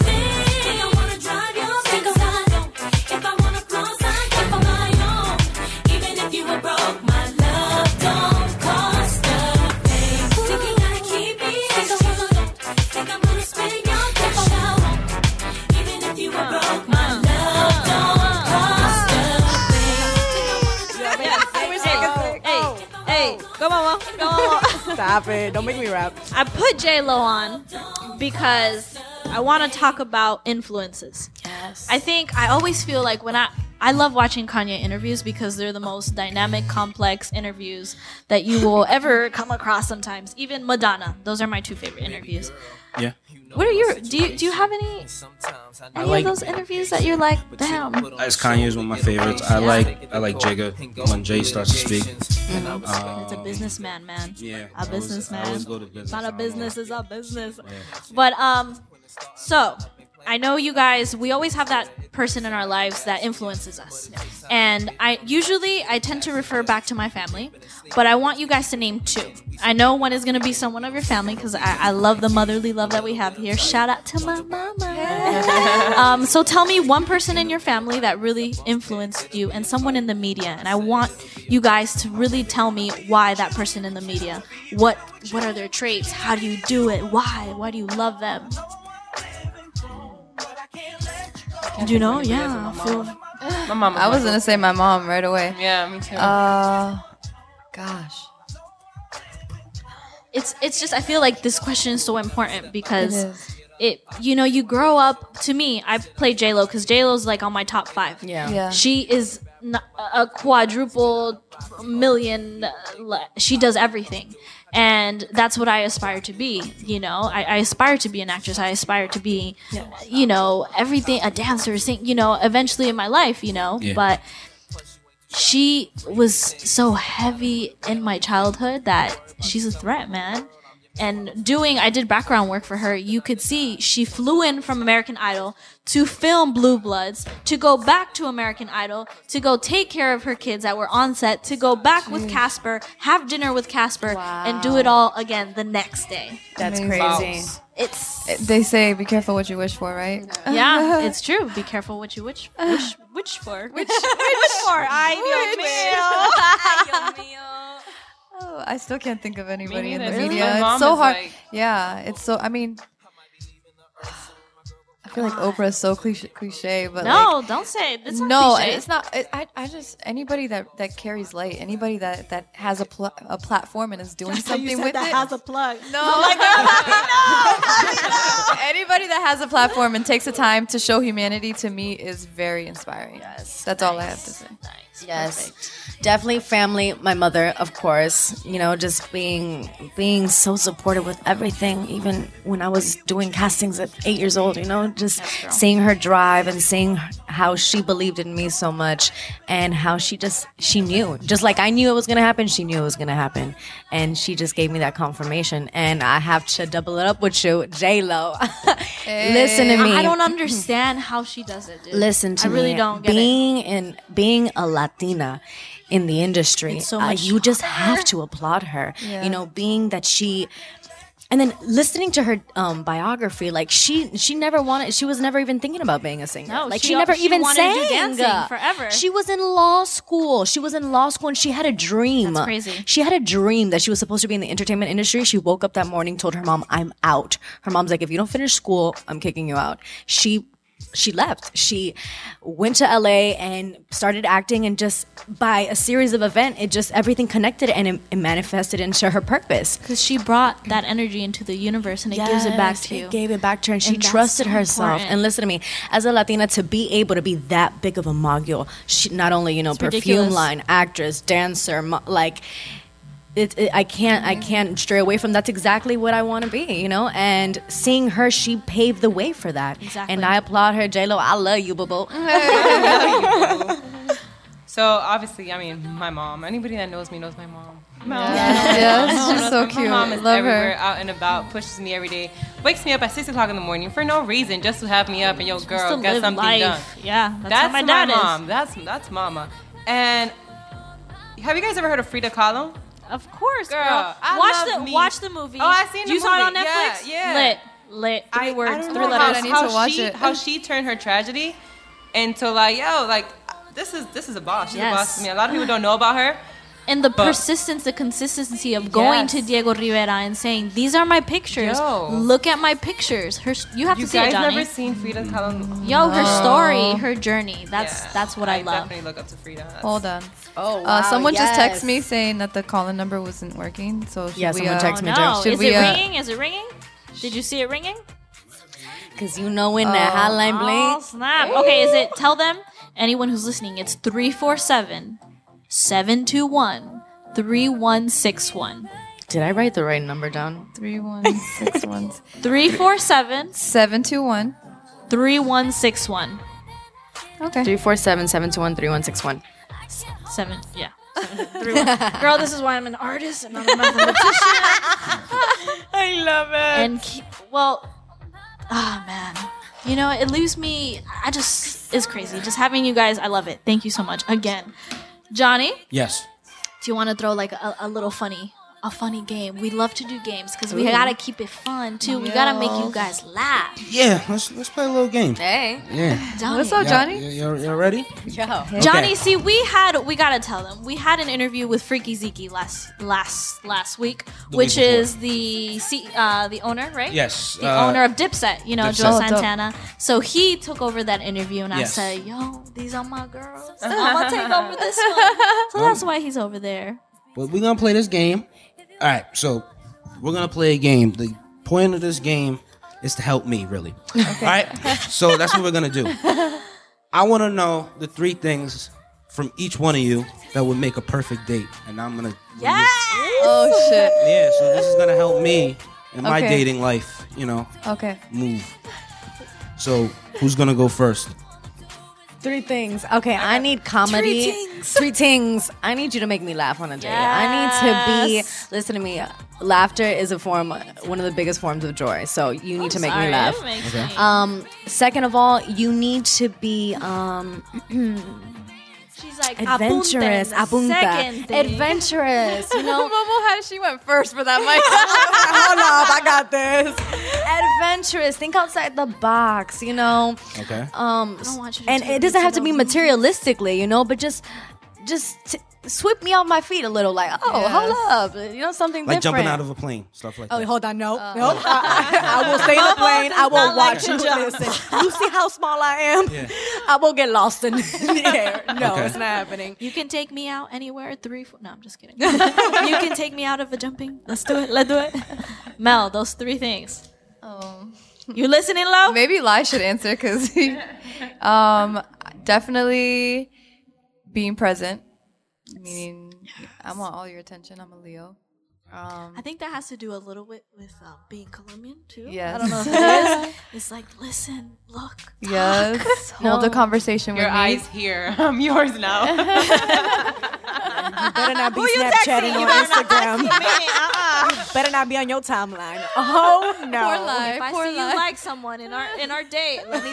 thing. Think I wanna drive your Benz, I don't. If I wanna close, I got my own. Even if you were broke, my love don't cost a thing. Think you gotta keep me as you don't. Think I'm gonna spend your cash, I won't. Even if you were broke, my love don't cost a thing. Hey, go, Mama. Stop it. Don't make me rap. I put J-Lo on because I want to talk about influences. Yes. I think I always feel like when I love watching Kanye interviews because they're the most dynamic, complex interviews that you will ever come across sometimes. Even Madonna. Those are my two favorite interviews. Yeah. What are your do you have any of those interviews that you're like, damn? Kanye's one of my favorites. I like Jigga when Jay starts to speak. It's a businessman, man. Yeah. A businessman. I always go to business. Not a business is a business. Yeah. But so I know you guys, we always have that person in our lives that influences us. And I tend to refer back to my family, but I want you guys to name two. I know one is going to be someone of your family because I love the motherly love that we have here. Shout out to my mama. So tell me one person in your family that really influenced you and someone in the media. And I want you guys to really tell me why that person in the media. What are their traits? How do you do it? Why? Why do you love them? Did you know? Yeah. My mom. I was gonna say my mom right away. Yeah, me too. Gosh. It's just, I feel like this question is so important because it you know, you grow up. To me, I play J-Lo because J-Lo's like on my top 5. Yeah. She is a quadruple million. She does everything. And that's what I aspire to be, you know. I aspire to be an actress. I aspire to be, you know, everything, a dancer, sing, you know, eventually in my life, you know. Yeah. But she was so heavy in my childhood that she's a threat, man. And I did background work for her. You could see she flew in from American Idol to film Blue Bloods, to go back to American Idol, to go take care of her kids that were on set, to go back with Casper, have dinner with Casper, and do it all again the next day. That's crazy. They say be careful what you wish for, right? Yeah, it's true. Be careful what you wish for. Which for? I know. Oh, I still can't think of anybody in the media. It's so hard. Like, it's so. I mean, I feel like Oprah is so cliche, but no, don't say it. It's not cliche. It's not. I just anybody that carries light, anybody that has a platform and is doing something with it. Has a plug. No, like, no. Anybody that has a platform and takes the time to show humanity to me is very inspiring. Yes, that's all I have to say. Nice. Yes. Perfect. Definitely family, my mother, of course, you know, just being so supportive with everything, even when I was doing castings at 8 years old, you know, just seeing her drive and seeing how she believed in me so much and how she knew, just like I knew it was going to happen. She knew it was going to happen. And she just gave me that confirmation. And I have to double it up with you, J-Lo. Hey. Listen to me. I don't understand how she does it, dude. Listen to me. I really don't get it. Being a Latina in the industry, so you just have to applaud her. Yeah. You know, being that she... And then listening to her biography, like she never wanted, she was never even thinking about being a singer. No, like she never even sang. She wanted to do dancing forever. She was in law school. And she had a dream. That's crazy. She had a dream that she was supposed to be in the entertainment industry. She woke up that morning, told her mom, "I'm out." Her mom's like, "If you don't finish school, I'm kicking you out." She left. She went to LA and started acting, and just by a series of events, everything connected and it manifested into her purpose. Because she brought that energy into the universe, and it gives it back to you. It gave it back to her, and she trusted herself. And listen to me, as a Latina, to be able to be that big of a mogul, she not only, you know, perfume line, actress, dancer, like. I can't stray away from that's exactly what I want to be, you know. And seeing her, she paved the way for that. Exactly. And I applaud her, J-Lo. I love you, boo-boo. So obviously, I mean, my mom. Anybody that knows me knows my mom. She's so cute. My mom is everywhere, out and about, pushes me every day, wakes me up at 6 o'clock in the morning for no reason, just to have me up and yo, girl, get something done. Yeah, that's how my mom. Is. That's mama. And have you guys ever heard of Frida Kahlo? Of course, girl. Watch the movie. Oh, I seen the movie. You saw it on Netflix? Yeah. Lit. Three letters. I need to watch it. How she turned her tragedy into like, yo, like this is a boss. She's a boss to me. A lot of people don't know about her. And the persistence, the consistency of going to Diego Rivera and saying, "These are my pictures. Yo. Look at my pictures." You have to see it, Johnny. You guys never seen Frida Kahlo? Yo, her story, her journey. That's what I love. Definitely look up to Frida. Hold on. Oh, wow, someone just texted me saying that the call-in number wasn't working. So someone texted me. No. Is it ringing? Is it ringing? Did you see it ringing? Because you know when that hotline bling. Oh, snap. Ooh. Okay, is it? Tell them, anyone who's listening, it's 347-721-3161. Did I write the right number down? 3161. 347-721-3161. Okay. 347-721-3161. Seven, 3-1. Girl, this is why I'm an artist and not a mathematician. I love it. And man. You know, it leaves me. It's crazy. Just having you guys, I love it. Thank you so much again. Johnny? Yes. Do you want to throw like a little funny a funny game. We love to do games because we gotta keep it fun too. We gotta make you guys laugh. Yeah, let's play a little game. Hey, yeah. Johnny. What's up, Johnny? Y'all ready? Yo, okay. Johnny. See, we gotta tell them we had an interview with Freaky Zeke last week, which is the owner, right? Yes, the owner of Dipset. You know, Dipset. Joe Santana. Dope. So he took over that interview, and I said, "Yo, these are my girls. I'm gonna take over this one." So that's why he's over there. Well, we're gonna play this game. All right, so we're gonna play a game. The point of this game is to help me, really. Okay. All right, so that's what we're gonna do. I want to know the three things from each one of you that would make a perfect date, and I'm gonna. Yes! Oh shit! Yeah, so this is gonna help me in my dating life, you know. Okay. Move. So who's gonna go first? Three things. Okay, I need comedy. Three things. I need you to make me laugh on a date. Yes. I need to be... Listen to me. Laughter is one of the biggest forms of joy. So you need to make me laugh. Okay. Second of all, you need to be... She's like, adventurous. Apunta. Adventurous. You know? How she went first for that mic. Hold up, I got this. Adventurous. Think outside the box, you know? Okay. I don't want you to, and it doesn't have to be materialistically, you know, but just sweep me off my feet a little. Like, hold up. You know, something like different. Like jumping out of a plane. Stuff like that. Oh, hold on. No. No. I will stay in the plane. I will watch you. Listen. You see how small I am? Yeah. I will get lost in the air. No, it's not happening. You can take me out anywhere. 3, 4. No, I'm just kidding. You can take me out of a jumping. Let's do it. Mel, those three things. Oh. You listening, Lo? Maybe Lai should answer because definitely being present. Meaning, I want all your attention. I'm a Leo. I think that has to do a little bit with being Colombian too. Yes. I don't know if it is. It's like, listen, look, talk. Yes. Hold a conversation with me. Your eyes here. I'm yours now. You better not be Snapchatting on Instagram. You better not be on your timeline. Oh no. Poor life. If I see you like someone in our date, let me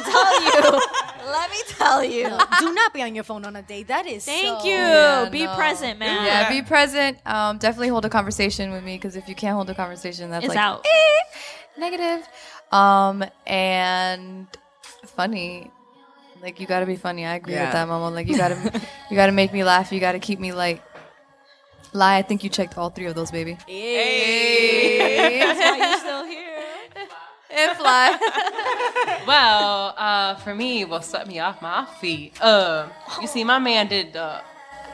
tell you. No, do not be on your phone on a date. That is be present, man. Yeah, be present. Definitely hold a conversation with me, because if you can't hold a conversation, that's out. Negative. And funny. Like, you gotta be funny. I agree with that, Mama. Like, you gotta make me laugh. You gotta keep me light. Lie, I think you checked all three of those, baby. Hey. That's why you're still here. And fly. Well, for me, will swept me off my feet. You see, my man did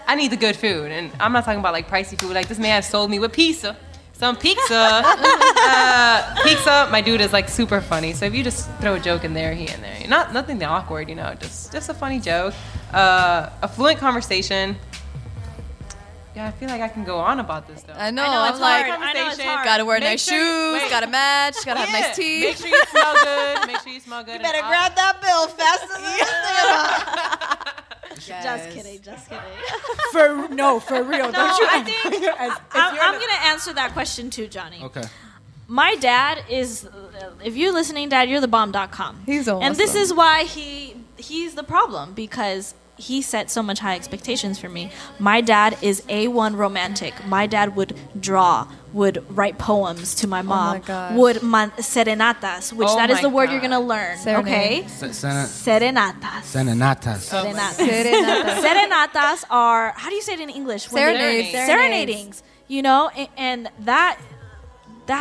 I need the good food, and I'm not talking about like pricey food. Like, this man sold me with pizza. Some pizza. My dude is like super funny. So if you just throw a joke in there, nothing that awkward, you know, just a funny joke. A fluent conversation. Yeah, I feel like I can go on about this though. I know it's like hard. Gotta wear nice shoes, gotta match, gotta have nice teeth. Make sure you smell good. You better grab that bill fast as you Yes. Just kidding. For real. No, you, I think I'm going to answer that question too, Johnny. Okay. My dad is, if you're listening, Dad, you're the bomb.com. He's awesome. And this is why he's the problem, because he set so much high expectations for me. My dad is A1 romantic. My dad would draw, would write poems to my mom, would serenatas, which that is the word you're going to learn. Okay? Serenatas. Serenatas are, how do you say it in English? Serenadings. You know, and that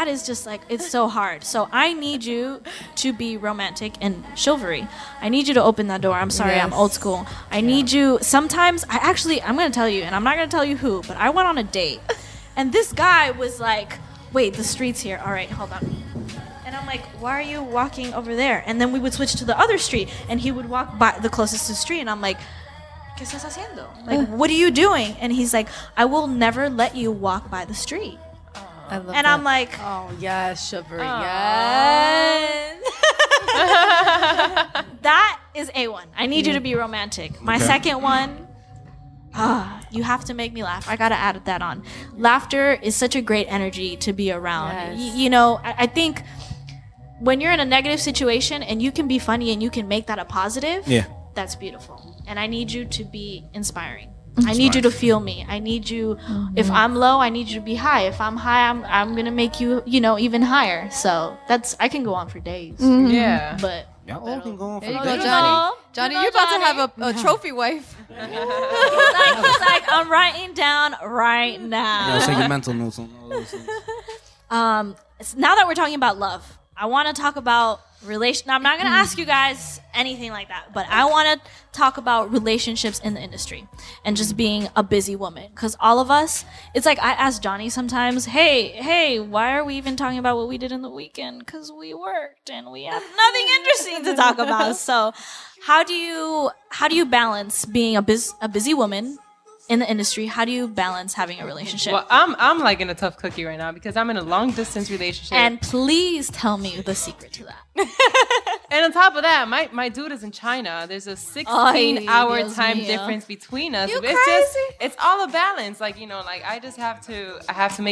is just like, it's so hard. So I need you to be romantic and chivalry. I need you to open that door. I'm sorry, I'm old school. I need you. Sometimes I'm going to tell you, and I'm not going to tell you who, but I went on a date. And this guy was like, wait, the street's here. All right, hold on. And I'm like, why are you walking over there? And then we would switch to the other street, and he would walk by the closest to the street. And I'm like, ¿Qué estás haciendo? Like, what are you doing? And he's like, I will never let you walk by the street. I love and that. I'm like, oh, yes, chivalry, yes. That is A1. I need you to be romantic. My second one, you have to make me laugh. I got to add that on. Laughter is such a great energy to be around. Yes. You know, I think when you're in a negative situation and you can be funny and you can make that a positive, that's beautiful. And I need you to be inspiring. I need you to feel me. I need you. Mm-hmm. If I'm low, I need you to be high. If I'm high, I'm gonna make you, you know, even higher. So that's, I can go on for days. Mm-hmm. Yeah, but y'all all can go on for days. Johnny, you're about to have a trophy wife. he's like, I'm writing down right now. Yeah, take your mental notes on all those things. Now that we're talking about love, I want to talk about relation. Now, I'm not going to ask you guys anything like that, but I want to talk about relationships in the industry and just being a busy woman. Because all of us, it's like I ask Johnny sometimes, hey, why are we even talking about what we did in the weekend? Because we worked and we have nothing interesting to talk about. So how do you balance being a busy woman in the industry? How do you balance having a relationship? Well, I'm like in a tough cookie right now because I'm in a long distance relationship. And please tell me the secret to that. And on top of that, my dude is in China. There's a 16-hour time difference between us. It's all a balance. Like, you know, like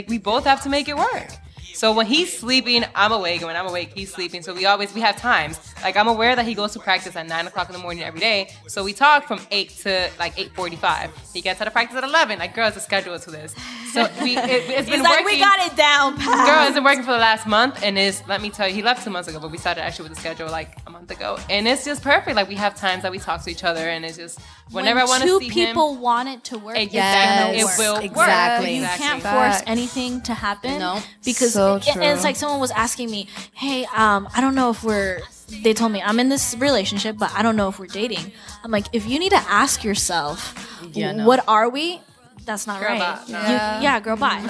we both have to make it work. So when he's sleeping, I'm awake. And when I'm awake, he's sleeping. So we have times. Like, I'm aware that he goes to practice at 9 o'clock in the morning every day. So we talk from 8 to, like, 8:45. He gets out of practice at 11. Like, girls are scheduled to this. So it's been like, working. We got it down, pal. Girl, it's been working for the last month. And it's, let me tell you, he left 2 months ago. But we started actually with the schedule, like, a month ago. And it's just perfect. Like, we have times that we talk to each other. And it's just, whenever I want to see him. Two people want it to work. Exactly. It will work. Exactly. You can't force anything to happen. No. Because and it's like someone was asking me, hey, I don't know if we're, they told me I'm in this relationship, but I don't know if we're dating. I'm like, if you need to ask yourself, what are we? That's not girl right. Bye, no. Girl bye.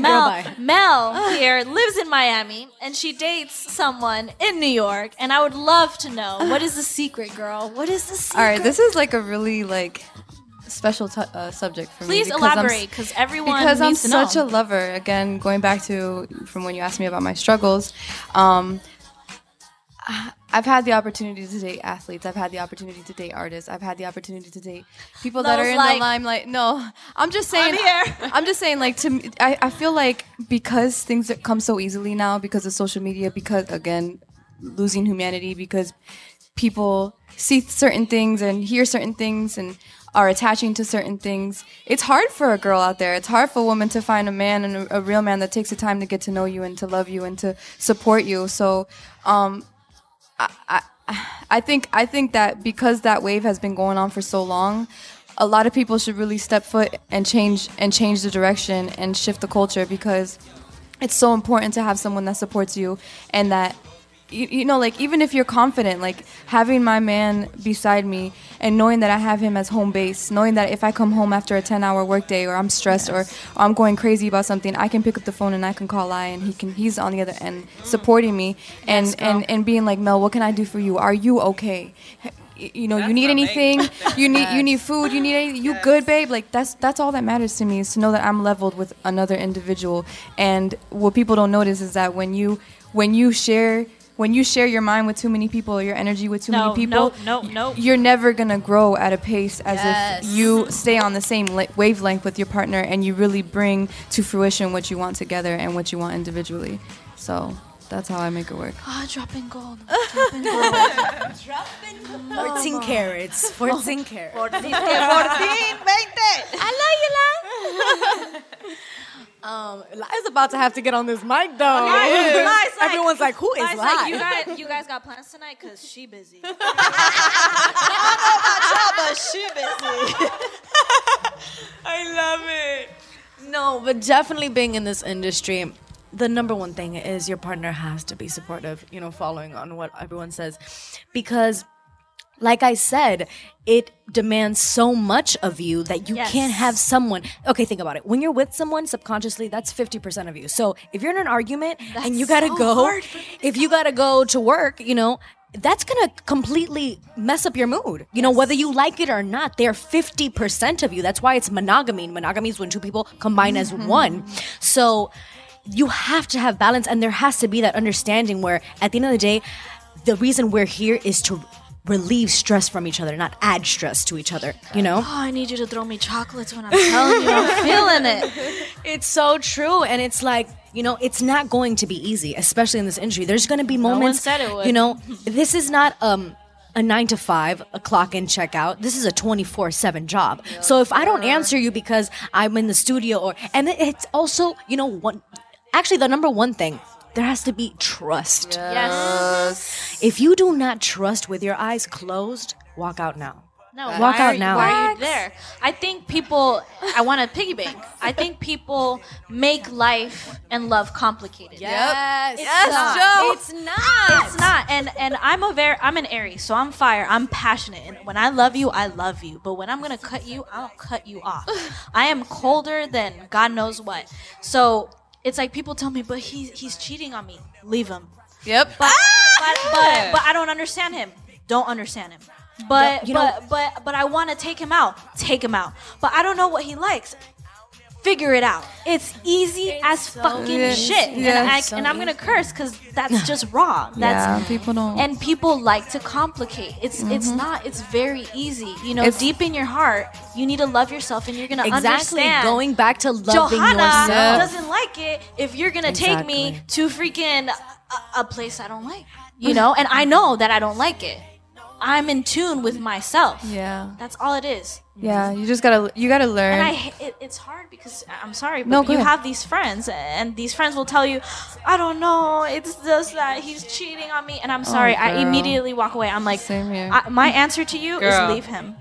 No. Mel here lives in Miami, and she dates someone in New York, and I would love to know, what is the secret, girl? What is the secret? All right, this is like a really like special subject for me. Please elaborate, because everyone needs to know. Because I'm such a lover. Again, going back to from when you asked me about my struggles, I've had the opportunity to date athletes. I've had the opportunity to date artists. I've had the opportunity to date people that are in the limelight. No, I'm just saying. I'm just saying. Like, to me, I feel like because things come so easily now, because of social media, because again, losing humanity, because people see certain things and hear certain things and are attaching to certain things. It's hard for a girl out there. It's hard for a woman to find a man and a real man that takes the time to get to know you and to love you and to support you. So I think that because that wave has been going on for so long, a lot of people should really step foot and change the direction and shift the culture, because it's so important to have someone that supports you and that, you know, like, even if you're confident, like, having my man beside me and knowing that I have him as home base, knowing that if I come home after a 10-hour workday or I'm stressed or I'm going crazy about something, I can pick up the phone and I can call I and he's on the other end supporting me and being like, Mel, what can I do for you? Are you okay? You know, you need anything? You need food? You need anything? You good, babe? Like, that's all that matters to me, is to know that I'm leveled with another individual. And what people don't notice is that when you share your mind with too many people, or your energy with too many people, you're never going to grow at a pace as if you stay on the same wavelength with your partner and you really bring to fruition what you want together and what you want individually. So that's how I make it work. Ah, dropping gold. Dropping gold. Dropping gold. 14 carats. 14 carats. 14, 20. I love you, love. Lai's about to have to get on this mic, though. Okay. Like, everyone's like, who is Lai? Like, you guys got plans tonight? Because she busy. I don't know about y'all, but she busy. I love it. No, but definitely being in this industry, the number one thing is your partner has to be supportive, you know, following on what everyone says. Because, like I said, it demands so much of you that you can't have someone. Okay, think about it. When you're with someone, subconsciously, that's 50% of you. So if you're in an argument and you gotta go to work, you know, that's going to completely mess up your mood. You know, whether you like it or not, they're 50% of you. That's why it's monogamy. Monogamy is when two people combine as one. So you have to have balance, and there has to be that understanding where at the end of the day, the reason we're here is to relieve stress from each other, not add stress to each other, you know? Oh, I need you to throw me chocolates when I'm telling you I'm feeling it. It's so true. And it's like, you know, it's not going to be easy, especially in this industry. There's going to be moments, no one said it would. You know, this is not a 9 to 5, a clock in, check out. This is a 24/7 job. So if I don't answer you because I'm in the studio, or and it's also, you know, one. Actually, the number one thing, there has to be trust. Yes. If you do not trust with your eyes closed, walk out now. No, walk out now. Why are you there? I think people, I want to piggy bank. I think people make life and love complicated. Yes. Yes, Joe. It's not. It's not. And I'm an Aries, so I'm fire. I'm passionate. And when I love you, I love you. But when I'm going to cut you, I don't cut you off. I am colder than God knows what. So it's like people tell me, but he's cheating on me. Leave him. Yep. But I don't understand him. Don't understand him. But you know, but I want to take him out. Take him out. But I don't know what he likes. Figure it out. It's easy as fucking shit. And I'm gonna curse because that's just raw. That's, yeah, people don't. And people like to complicate. It's not. It's very easy. You know, deep in your heart, you need to love yourself, and you're gonna understand. Going back to loving yourself. Johanna doesn't like it if you're gonna take me to freaking a place I don't like. You know, and I know that I don't like it. I'm in tune with myself. Yeah, that's all it is. Yeah, you just gotta learn. And it's hard because I'm sorry, but you have these friends, and these friends will tell you, I don't know, it's just that he's cheating on me, and I'm sorry. I immediately walk away. I'm like, same here. My answer to you is leave him.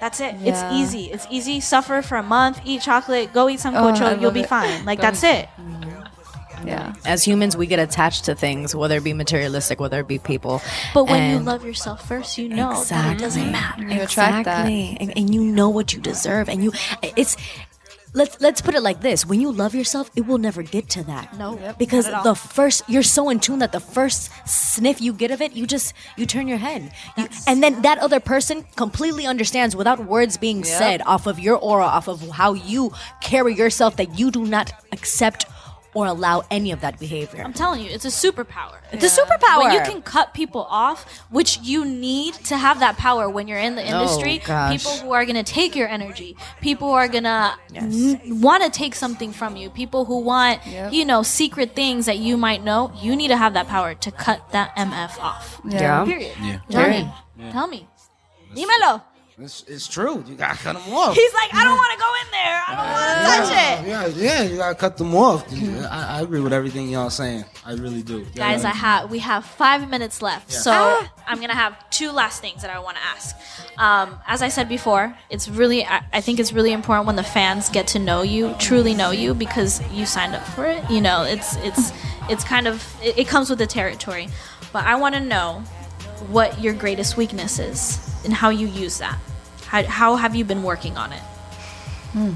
That's it. Yeah. It's easy. It's easy. Suffer for a month. Eat chocolate. Go eat some cocho. You'll be fine. Like that's it. Yeah. As humans, we get attached to things, whether it be materialistic, whether it be people. But when you love yourself first, you know that it doesn't matter. You attract that. And you know what you deserve. And let's put it like this. When you love yourself, it will never get to that. No. Yep, because the first, you're so in tune that the first sniff you get of it, you turn your head. And then that other person completely understands without words being said, off of your aura, off of how you carry yourself, that you do not accept or allow any of that behavior. I'm telling you, it's a superpower. It's a superpower. When you can cut people off, which you need to have that power when you're in the industry. People who are going to take your energy. People who are going to want to take something from you. People who want, you know, secret things that you might know. You need to have that power to cut that MF off. Yeah. Period. Yeah. Johnny, tell me. Dímelo. It's true. You gotta cut them off. He's like, I don't want to go in there. I don't want to touch it. Yeah, you gotta cut them off. I agree with everything y'all saying. I really do. Guys, we have 5 minutes left, so I'm gonna have two last things that I want to ask. As I said before, it's really, I think it's really important when the fans get to know you, truly know you, because you signed up for it. You know, it's kind of it comes with the territory. But I want to know what your greatest weakness is and how you use that. How have you been working on it?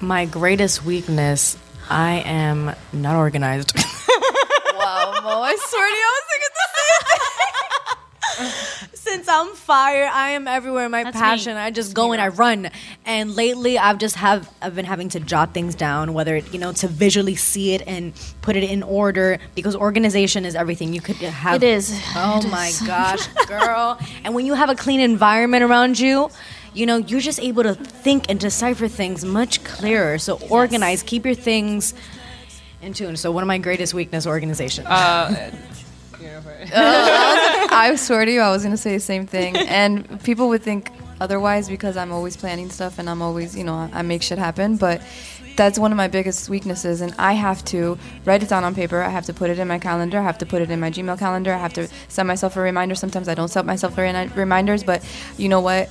My greatest weakness, I am not organized. Wow, Mo, I swear to you, I was thinking the same thing. Since I'm fire, I am everywhere. My That's passion, me. I just That's go me. And I run. And lately, I've been having to jot things down, whether it, you know, to visually see it and put it in order, because organization is everything. You could have. It is. Oh it my is. Gosh, girl! And when you have a clean environment around you, you know, you're just able to think and decipher things much clearer. So organize, keep your things in tune. So one of my greatest weaknesses, organization. I swear to you, I was going to say the same thing. And people would think otherwise because I'm always planning stuff and I'm always, you know, I make shit happen. But that's one of my biggest weaknesses. And I have to write it down on paper. I have to put it in my calendar. I have to put it in my Gmail calendar. I have to set myself a reminder. Sometimes I don't set myself reminders. But you know what?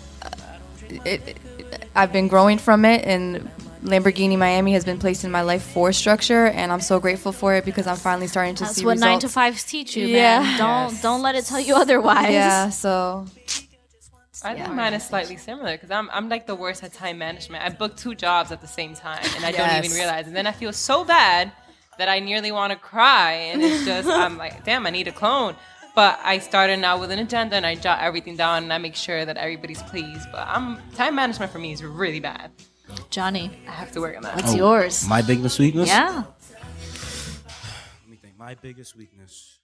I've been growing from it. And Lamborghini Miami has been placed in my life for structure, and I'm so grateful for it because I'm finally starting to see results. That's what 9 to 5s teach you, man. Don't let it tell you otherwise. Yeah, so I think mine is slightly similar because I'm like the worst at time management. I book 2 jobs at the same time, and I don't even realize. And then I feel so bad that I nearly want to cry, and it's just I'm like, damn, I need a clone. But I started now with an agenda, and I jot everything down, and I make sure that everybody's pleased. But time management for me is really bad. Johnny, I have to work on that. What's yours? My biggest weakness? Yeah. Let me think. My biggest weakness,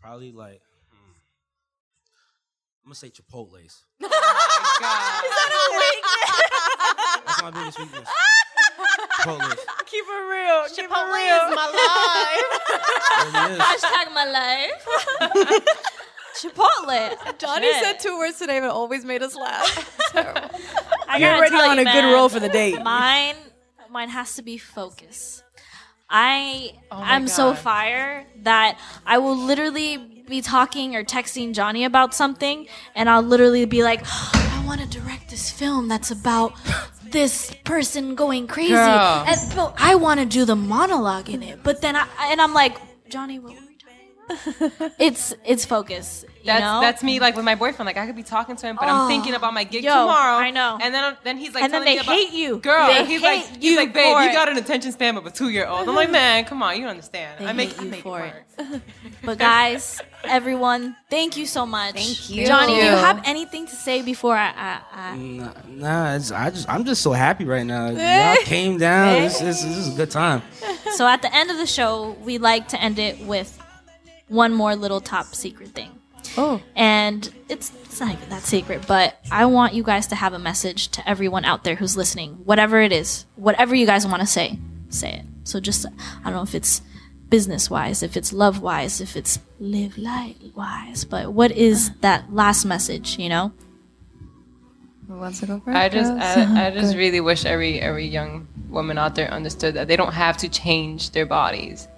probably like, I'm gonna say Chipotle's. Oh my God. Is that a weakness? That's my biggest weakness. Chipotle. Keep it real. Chipotle is my life. Hashtag my life. Chipotle. Johnny said 2 words today, but always made us laugh. Terrible. You're already on a good roll for the date. Mine has to be focus. I'm so fire that I will literally be talking or texting Johnny about something, and I'll literally be like, I want to direct this film that's about this person going crazy. Girl. And but I want to do the monologue in it. But then I'm like, Johnny, what were we talking about? It's focus. That's me, like with my boyfriend. Like I could be talking to him, but I'm thinking about my gig tomorrow. I know. And then he's like, and telling then they me hate about, you, girl. They he's hate like, you he's like, babe, you got an attention span of a 2-year-old. I'm like, man, come on, you don't understand. They I make hate you make for it. But guys, everyone, thank you so much. Thank you, Johnny. Do you have anything to say before I? Nah, I'm just so happy right now. Y'all came down. Hey. This is a good time. So at the end of the show, we like to end it with one more little top secret thing. Oh, and it's not even that secret, but I want you guys to have a message to everyone out there who's listening. Whatever it is, whatever you guys want to say, say it. So just, I don't know if it's business-wise, if it's love-wise, if it's live life-wise, but what is that last message, you know? Who wants to go first? I just really wish every young woman out there understood that they don't have to change their bodies,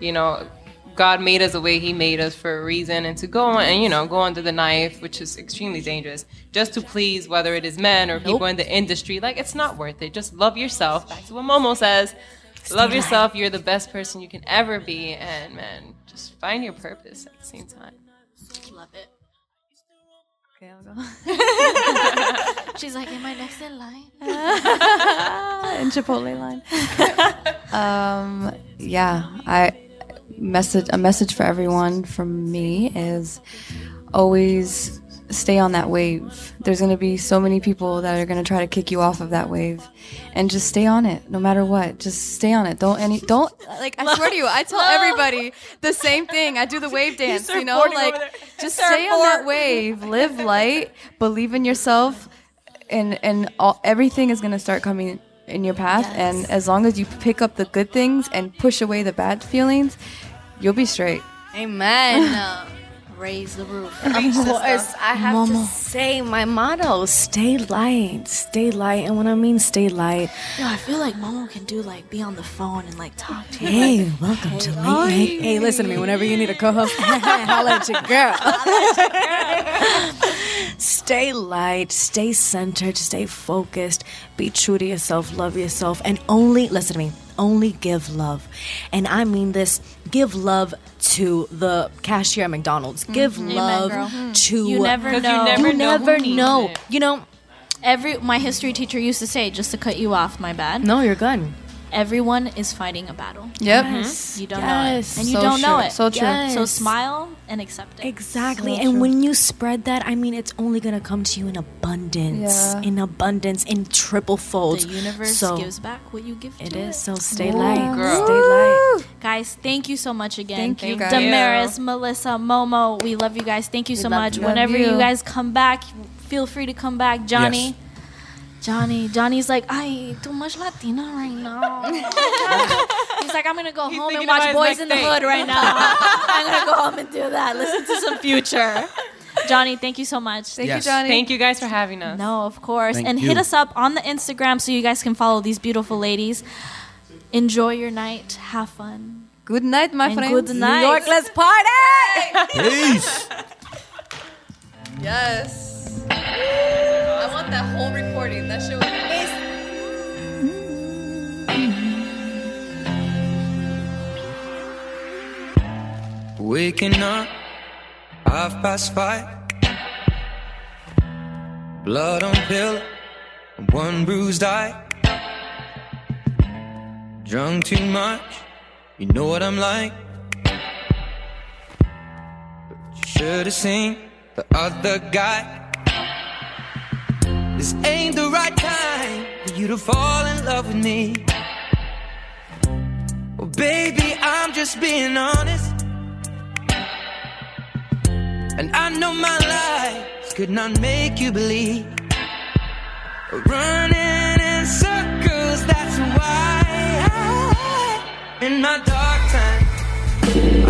you know? God made us the way he made us for a reason, and to go and, you know, go under the knife, which is extremely dangerous, just to please whether it is men or people in the industry, like, it's not worth it. Just love yourself. Back to what Momo says. Love yourself. You're the best person you can ever be, and, man, just find your purpose at the same time. Love it. Okay, I'll go. She's like, am I next in line? In Chipotle line. A message for everyone from me is always stay on that wave. There's going to be so many people that are going to try to kick you off of that wave, and just stay on it no matter what. Just stay on it. Don't like, I swear to you, I tell everybody the same thing. I do the wave dance, you know, like just stay on that wave, live light, believe in yourself, and everything is going to start coming in your path. And as long as you pick up the good things and push away the bad feelings, you'll be straight. Amen. Raise the roof. Of course, I have to say my motto, stay light. And when I mean stay light, yo, I feel like Momo can do, like, be on the phone and, like, talk to you. Hey, welcome to me. Hey, listen to me. Whenever you need a co-host, holler at your girl. Stay light, stay centered, stay focused, be true to yourself, love yourself, and only, listen to me, only give love. And I mean this, give love to the cashier at McDonald's. Give love to... You never know. You never know. You know, my history teacher used to say, just to cut you off, my bad. No, you're good. Everyone is fighting a battle. Yep. Yes. You don't know it. And you don't know it. So true. Yes. So smile and accept it. Exactly. So and when you spread that, I mean, it's only going to come to you in abundance. Yeah. In abundance. In triple fold. The universe gives back what you give to it. It is. So stay light. Girl. Stay light. Guys, thank you so much again. Thank you, guys. Damaris, Melissa, Momo, we love you guys. Thank you so much. Whenever you guys come back, feel free to come back. Johnny. Yes. Johnny's like, ay, too much Latina right now. He's like, I'm going to go home and watch Boys in the Hood right now. I'm going to go home and do that. Listen to some Future. Johnny, thank you so much. Thank you, Johnny. Thank you guys for having us. No, of course. Thank you. Hit us up on the Instagram so you guys can follow these beautiful ladies. Enjoy your night. Have fun. Good night, my friends. Good night. New York, let's party. Peace. Yes. I want that whole recording. That shit was amazing. Waking up 5:05. Blood on pillow, 1 bruised eye. Drunk too much, you know what I'm like. But you should've seen the other guy. This ain't the right time for you to fall in love with me. Well, baby, I'm just being honest, and I know my lies could not make you believe. Running in circles, that's why in my dark time.